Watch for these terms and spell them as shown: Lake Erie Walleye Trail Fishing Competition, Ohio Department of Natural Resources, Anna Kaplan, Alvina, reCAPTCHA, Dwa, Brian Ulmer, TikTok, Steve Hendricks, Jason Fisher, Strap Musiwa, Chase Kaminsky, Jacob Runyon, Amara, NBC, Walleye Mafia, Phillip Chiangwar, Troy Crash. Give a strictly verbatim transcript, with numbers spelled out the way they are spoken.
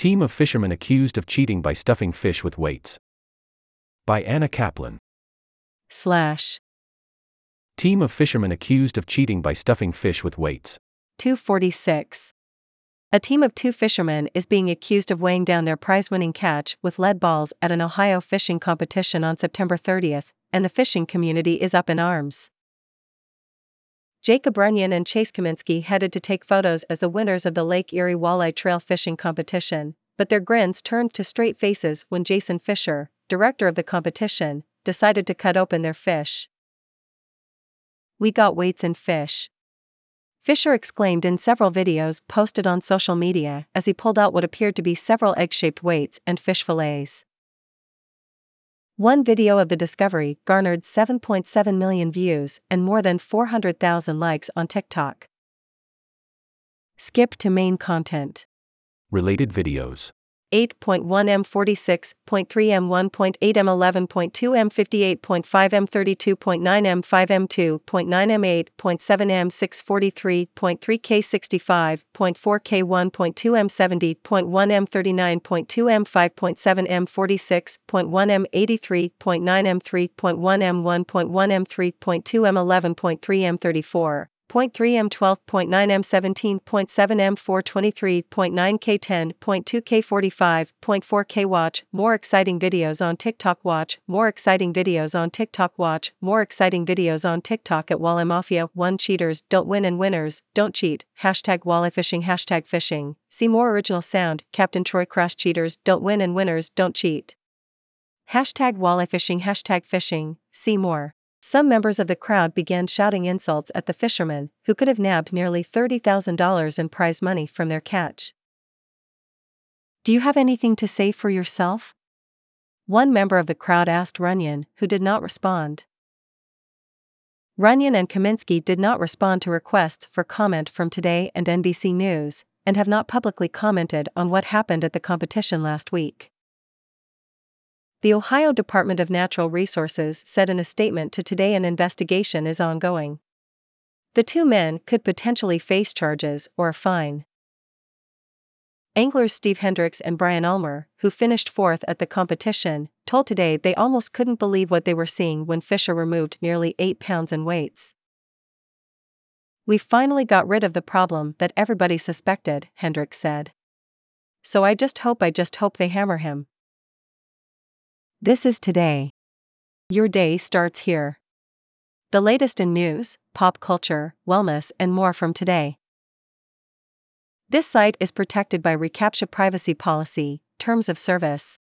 Team of fishermen accused of cheating by stuffing fish with weights. By Anna Kaplan. Slash. Team of fishermen accused of cheating by stuffing fish with weights. two forty-six. A team of two fishermen is being accused of weighing down their prize-winning catch with lead balls at an Ohio fishing competition on September thirtieth, and the fishing community is up in arms. Jacob Runyon and Chase Kaminsky headed to take photos as the winners of the Lake Erie Walleye Trail Fishing Competition, but their grins turned to straight faces when Jason Fisher, director of the competition, decided to cut open their fish. "We got weights in fish," Fisher exclaimed in several videos posted on social media as he pulled out what appeared to be several egg-shaped weights and fish fillets. One video of the discovery garnered seven point seven million views and more than four hundred thousand likes on TikTok. Skip to main content. Related videos. eight point one million, forty-six point three million, one point eight million, eleven point two million, fifty-eight point five million, thirty-two point nine million, five million, two point nine million, eight point seven million, six hundred forty-three point three K, sixty-five point four K, one point two million, seventy point one million, thirty-nine point two million, five point seven million, forty-six point one million, eighty-three point nine million, three point one million, one point one million, three point two million, eleven point three million, thirty-four. zero point three million, twelve point nine million, seventeen point seven million, four hundred twenty-three point nine K, ten point two K, forty-five point four K. Watch more exciting videos on TikTok. Watch more exciting videos on TikTok. Watch more exciting videos on TikTok at Walleye Mafia. one Cheaters don't win and winners don't cheat. Hashtag walleye fishing. Hashtag fishing. See more original sound. Captain Troy Crash. Cheaters don't win and winners don't cheat. Hashtag walleye fishing. Hashtag fishing. See more. Some members of the crowd began shouting insults at the fishermen, who could have nabbed nearly thirty thousand dollars in prize money from their catch. "Do you have anything to say for yourself?" one member of the crowd asked Runyon, who did not respond. Runyon and Kaminsky did not respond to requests for comment from Today and N B C News, and have not publicly commented on what happened at the competition last week. The Ohio Department of Natural Resources said in a statement to Today an investigation is ongoing. The two men could potentially face charges or a fine. Anglers Steve Hendricks and Brian Ulmer, who finished fourth at the competition, told Today they almost couldn't believe what they were seeing when Fisher removed nearly eight pounds in weights. "We finally got rid of the problem that everybody suspected," Hendricks said. "So I just hope I just hope they hammer him." This is Today. Your day starts here. The latest in news, pop culture, wellness, and more from Today. This site is protected by reCAPTCHA privacy policy, terms of service.